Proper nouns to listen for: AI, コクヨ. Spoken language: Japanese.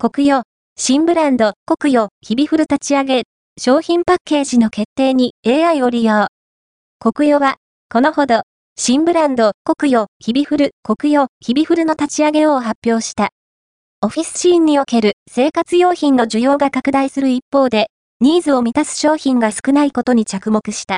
コクヨ、新ブランド、コクヨ、日々フル立ち上げ、商品パッケージの決定に AI を利用。コクヨは、このほど、新ブランド、コクヨ、日々フル、コクヨ、日々フルの立ち上げを発表した。オフィスシーンにおける生活用品の需要が拡大する一方で、ニーズを満たす商品が少ないことに着目した。